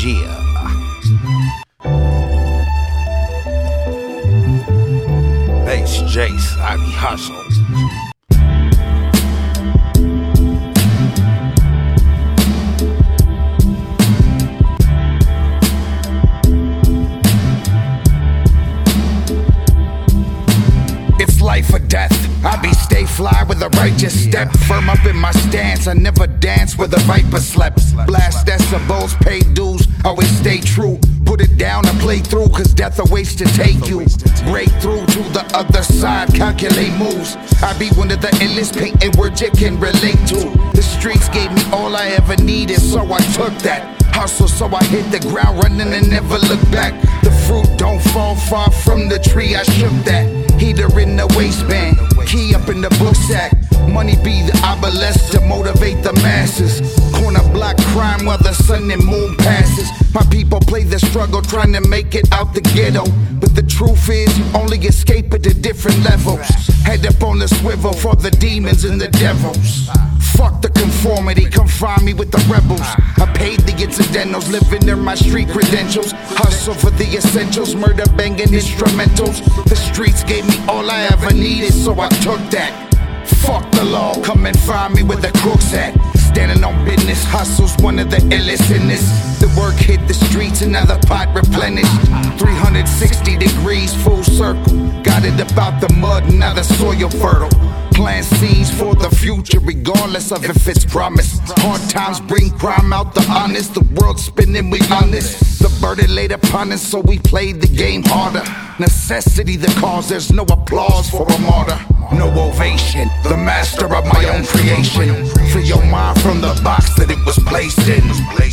Yeah. Bass Jace, I be hustled. Life or death, I be stay fly with a righteous step. Firm up in my stance, I never dance where the viper slept. Blast decibels, pay dues, always stay true. Put it down and play through, cause death awaits to take you. Break through to the other side, calculate moves. I be one of the illest painting words you can relate to. The streets gave me all I ever needed, so I took that. Hustle, so I hit the ground running and never look back. The fruit don't fall far from the tree, I shook that. Heater in the waistband, key up in the book sack. Money be the obelisk to motivate the masses. Corner block crime while the sun and moon passes. My people play the struggle trying to make it out the ghetto. But the truth is, you only escape at the different levels. Head up on the swivel for the demons and the devils. Fuck the conformity, confine me with the rebels. I paid the incidentals, living in my street credentials. Hustle for the essentials, murder banging instrumentals. The streets gave me all I ever needed, so I took that. Fuck the law, come and find me with the crooks at. Standing on business, hustle's one of the illest in this. The work hit the streets, another pot replenished. 360 degrees, full circle. Got it about the mud, now the soil fertile. Plant seeds for the future, regardless of if it's promised. Hard times bring crime out the honest. The world's spinning, we honest. The burden laid upon us, so we played the game harder. Necessity the cause, there's no applause for a martyr. No ovation, the master of my own creation. Free your mind from the box that it was placed in.